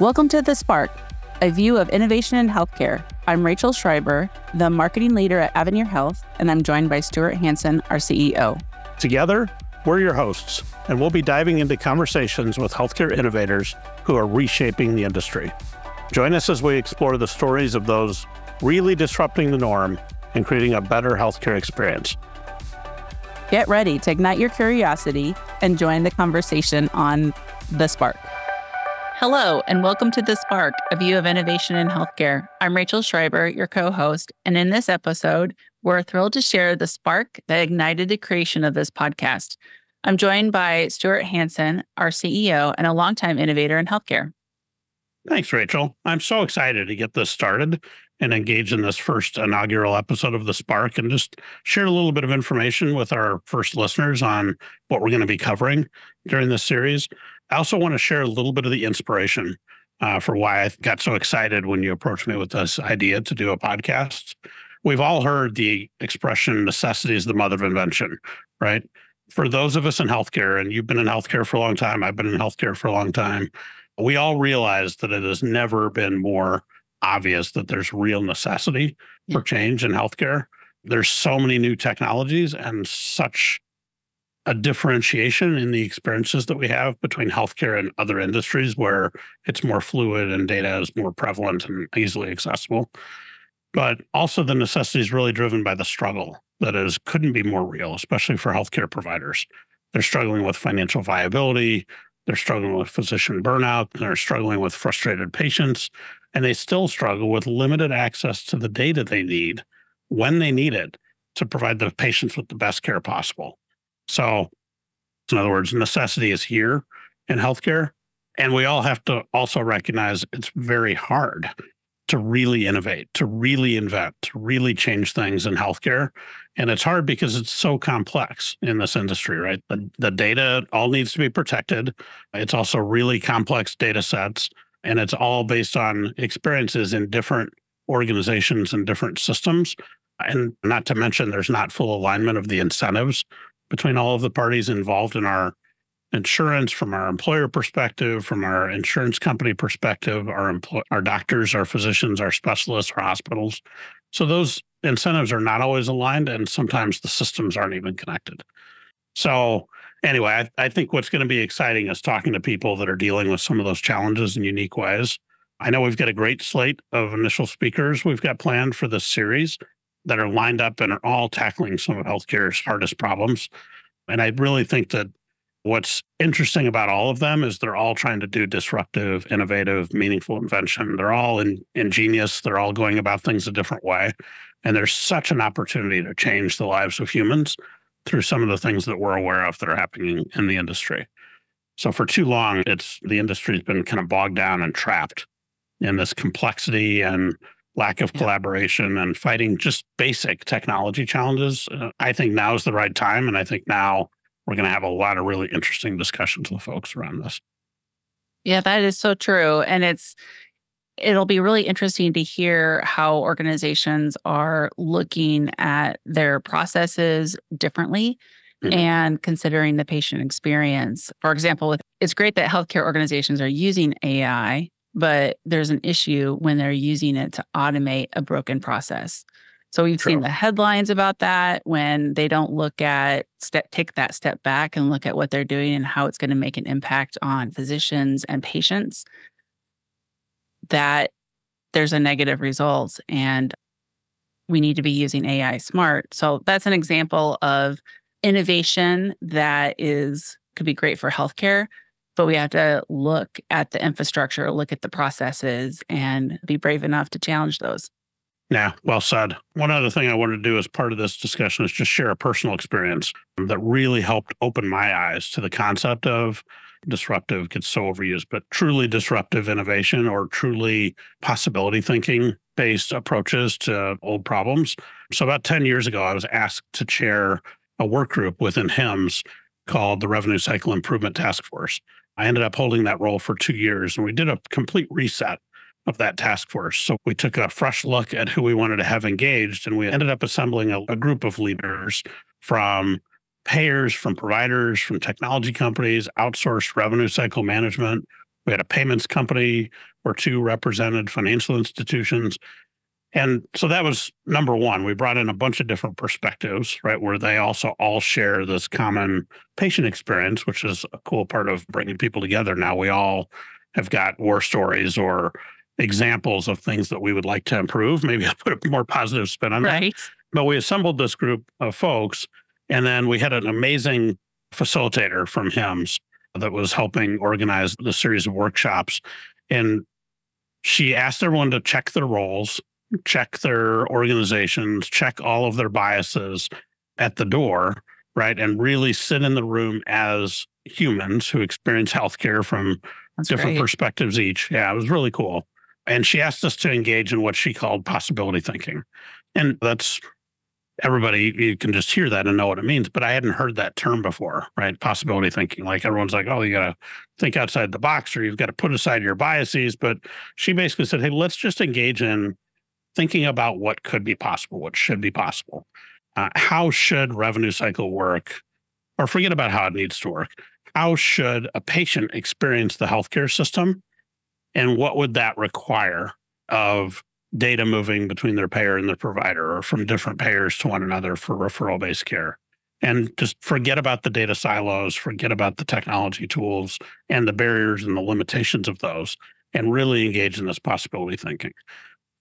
Welcome to The Spark, a view of innovation in healthcare. I'm Rachel Schreiber, the marketing leader at Avenir Health, and I'm joined by Stuart Hansen, our CEO. Together, we're your hosts, and we'll be diving into conversations with healthcare innovators who are reshaping the industry. Join us as we explore the stories of those really disrupting the norm and creating a better healthcare experience. Get ready to ignite your curiosity and join the conversation on The Spark. Hello, and welcome to The Spark, a view of innovation in healthcare. I'm Rachel Schreiber, your co-host, and in this episode, we're thrilled to share the spark that ignited the creation of this podcast. I'm joined by Stuart Hansen, our CEO and a longtime innovator in healthcare. Thanks, Rachel. I'm so excited to get this started and engage in this first inaugural episode of The Spark and just share a little bit of information with our first listeners on what we're going to be covering during this series. I also want to share a little bit of the inspiration for why I got so excited when you approached me with this idea to do a podcast. We've all heard the expression, necessity is the mother of invention, right? For those of us in healthcare, and you've been in healthcare for a long time, I've been in healthcare for a long time, we all realize that it has never been more obvious that there's real necessity for change in healthcare. There's so many new technologies and such a differentiation in the experiences that we have between healthcare and other industries where it's more fluid and data is more prevalent and easily accessible. But also the necessity is really driven by the struggle that is couldn't be more real, especially for healthcare providers. They're struggling with financial viability, they're struggling with physician burnout, they're struggling with frustrated patients, and they still struggle with limited access to the data they need when they need it to provide the patients with the best care possible. So, in other words, necessity is here in healthcare, and we all have to also recognize it's very hard to really innovate, to really invent, to really change things in healthcare. And it's hard because it's so complex in this industry, right? The data all needs to be protected. It's also really complex data sets, and it's all based on experiences in different organizations and different systems. And not to mention, there's not full alignment of the incentives between all of the parties involved in our insurance, from our employer perspective, from our insurance company perspective, our doctors, our physicians, our specialists, our hospitals. So those incentives are not always aligned, and sometimes the systems aren't even connected. So anyway, I think what's going to be exciting is talking to people that are dealing with some of those challenges in unique ways. I know we've got a great slate of initial speakers we've got planned for this series that are lined up and are all tackling some of healthcare's hardest problems. And I really think that what's interesting about all of them is they're all trying to do disruptive, innovative, meaningful invention. They're all ingenious. They're all going about things a different way. And there's such an opportunity to change the lives of humans through some of the things that we're aware of that are happening in the industry. So for too long, the industry's been kind of bogged down and trapped in this complexity and lack of collaboration and fighting just basic technology challenges. I think now is the right time. And I think now we're going to have a lot of really interesting discussions with folks around this. Yeah, that is so true. And it'll be really interesting to hear how organizations are looking at their processes differently and considering the patient experience. For example, it's great that healthcare organizations are using AI, but there's an issue when they're using it to automate a broken process. So we've seen the headlines about that when they don't look at, take that step back and look at what they're doing and how it's going to make an impact on physicians and patients, that there's a negative result and we need to be using AI smart. So that's an example of innovation that could be great for healthcare, but we have to look at the infrastructure, look at the processes, and be brave enough to challenge those. Yeah, well said. One other thing I wanted to do as part of this discussion is just share a personal experience that really helped open my eyes to the concept of disruptive, gets so overused, but truly disruptive innovation or truly possibility thinking-based approaches to old problems. So about 10 years ago, I was asked to chair a work group within HIMSS called the Revenue Cycle Improvement Task Force. I ended up holding that role for 2 years, and we did a complete reset of that task force. So we took a fresh look at who we wanted to have engaged, and we ended up assembling a group of leaders from payers, from providers, from technology companies, outsourced revenue cycle management, We had a payments company where two represented financial institutions. And so that was number one. We brought in a bunch of different perspectives, right, where they also all share this common patient experience, which is a cool part of bringing people together. Now we all have got war stories or examples of things that we would like to improve. Maybe I'll put a more positive spin on that. But we assembled this group of folks, and then we had an amazing facilitator from HIMSS that was helping organize the series of workshops. And she asked everyone to check their roles, check their organizations, check all of their biases at the door, right? And really sit in the room as humans who experience healthcare from different perspectives each. Yeah, it was really cool. And she asked us to engage in what she called possibility thinking. And that's everybody, you can just hear that and know what it means. But I hadn't heard that term before, right? Possibility thinking. Like everyone's like, oh, you got to think outside the box or you've got to put aside your biases. But she basically said, hey, let's just engage in thinking about what could be possible, what should be possible. How should revenue cycle work? Or forget about how it needs to work. How should a patient experience the healthcare system? And what would that require of data moving between their payer and their provider or from different payers to one another for referral-based care? And just forget about the data silos, forget about the technology tools and the barriers and the limitations of those, and really engage in this possibility thinking.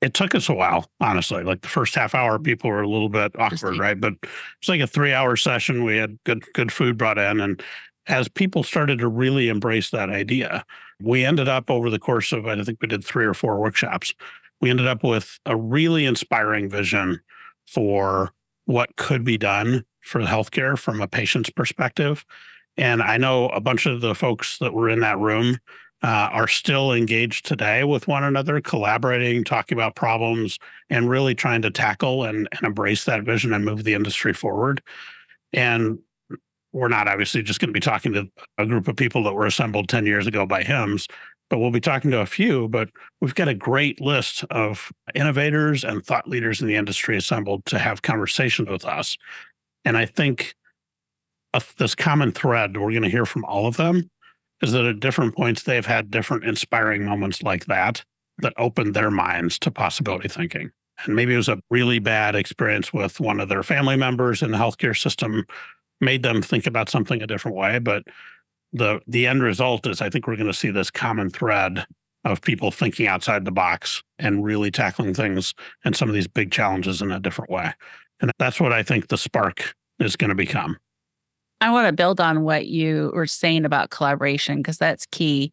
It took us a while, honestly. Like the first half hour, people were a little bit awkward, right? But it's like a 3-hour session. We had good food brought in. And as people started to really embrace that idea, we ended up over the course of, I think we did 3 or 4 workshops, we ended up with a really inspiring vision for what could be done for healthcare from a patient's perspective. And I know a bunch of the folks that were in that room are still engaged today with one another, collaborating, talking about problems, and really trying to tackle and embrace that vision and move the industry forward. And we're not obviously just going to be talking to a group of people that were assembled 10 years ago by HIMSS, but we'll be talking to a few. But we've got a great list of innovators and thought leaders in the industry assembled to have conversations with us. And I think this common thread we're going to hear from all of them is that at different points, they've had different inspiring moments like that opened their minds to possibility thinking. And maybe it was a really bad experience with one of their family members in the healthcare system, made them think about something a different way. But the end result is I think we're going to see this common thread of people thinking outside the box and really tackling things and some of these big challenges in a different way. And that's what I think the Spark is going to become. I want to build on what you were saying about collaboration, because that's key.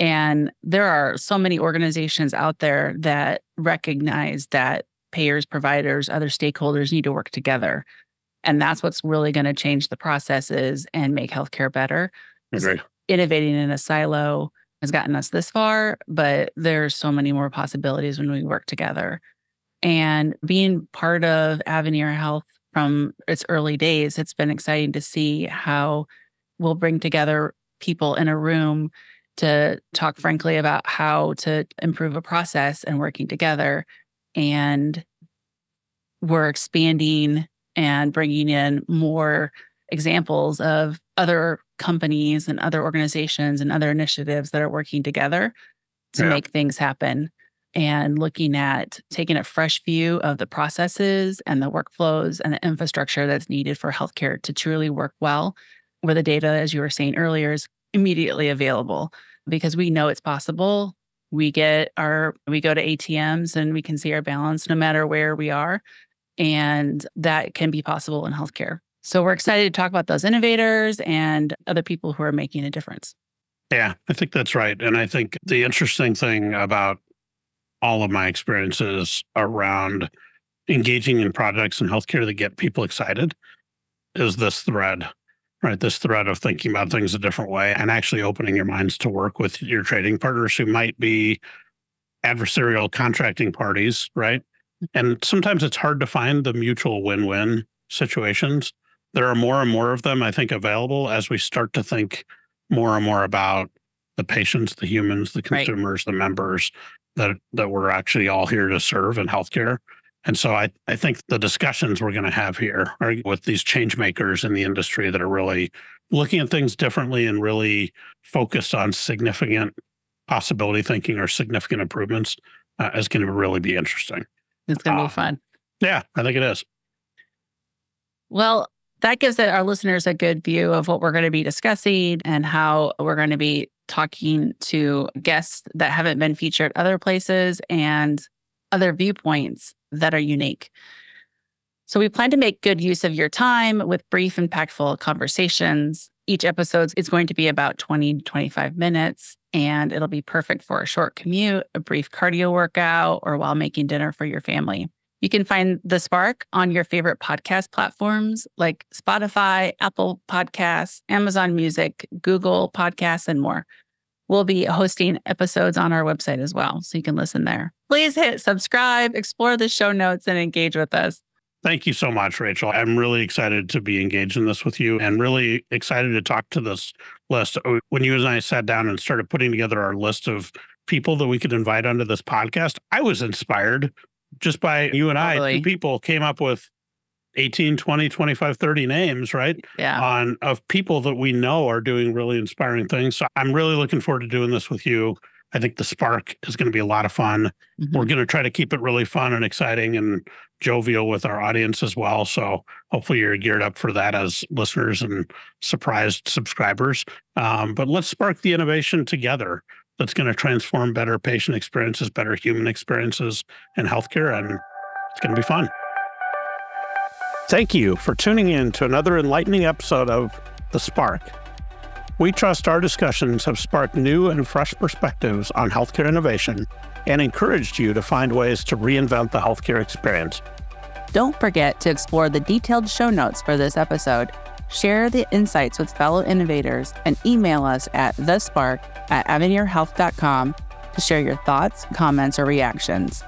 And there are so many organizations out there that recognize that payers, providers, other stakeholders need to work together. And that's what's really going to change the processes and make healthcare better. Agreed. Innovating in a silo has gotten us this far, but there's so many more possibilities when we work together. And being part of Avenir Health from its early days, it's been exciting to see how we'll bring together people in a room to talk frankly about how to improve a process and working together. And we're expanding and bringing in more examples of other companies and other organizations and other initiatives that are working together to make things happen, and looking at taking a fresh view of the processes and the workflows and the infrastructure that's needed for healthcare to truly work well, where the data, as you were saying earlier, is immediately available because we know it's possible. We go to ATMs and we can see our balance no matter where we are. And that can be possible in healthcare. So we're excited to talk about those innovators and other people who are making a difference. Yeah, I think that's right. And I think the interesting thing about all of my experiences around engaging in projects in healthcare that get people excited is this thread, right? This thread of thinking about things a different way and actually opening your minds to work with your trading partners who might be adversarial contracting parties, right? And sometimes it's hard to find the mutual win-win situations. There are more and more of them, I think, available as we start to think more and more about the patients, the humans, the consumers, the members that we're actually all here to serve in healthcare. And so I think the discussions we're going to have here are with these change makers in the industry that are really looking at things differently and really focused on significant possibility thinking or significant improvements is going to really be interesting. It's going to be fun. Yeah, I think it is. Well, that gives our listeners a good view of what we're going to be discussing and how we're going to be talking to guests that haven't been featured other places and other viewpoints that are unique. So we plan to make good use of your time with brief, impactful conversations. Each episode is going to be about 20 to 25 minutes, and it'll be perfect for a short commute, a brief cardio workout, or while making dinner for your family. You can find The Spark on your favorite podcast platforms like Spotify, Apple Podcasts, Amazon Music, Google Podcasts, and more. We'll be hosting episodes on our website as well, so you can listen there. Please hit subscribe, explore the show notes, and engage with us. Thank you so much, Rachel. I'm really excited to be engaged in this with you and really excited to talk to this list. When you and I sat down and started putting together our list of people that we could invite onto this podcast, I was inspired just by you and I. Two people came up with 18, 20, 25, 30 names, right? Yeah. Of people that we know are doing really inspiring things. So I'm really looking forward to doing this with you. I think The Spark is going to be a lot of fun. Mm-hmm. We're going to try to keep it really fun and exciting and jovial with our audience as well. So hopefully you're geared up for that as listeners and surprised subscribers. But let's spark the innovation together that's going to transform better patient experiences, better human experiences in healthcare, and it's going to be fun. Thank you for tuning in to another enlightening episode of The Spark. We trust our discussions have sparked new and fresh perspectives on healthcare innovation and encouraged you to find ways to reinvent the healthcare experience. Don't forget to explore the detailed show notes for this episode, share the insights with fellow innovators, and email us at thespark@avenirhealth.com to share your thoughts, comments, or reactions.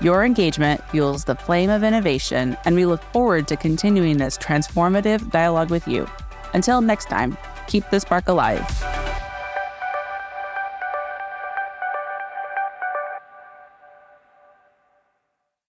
Your engagement fuels the flame of innovation, and we look forward to continuing this transformative dialogue with you. Until next time, keep the spark alive.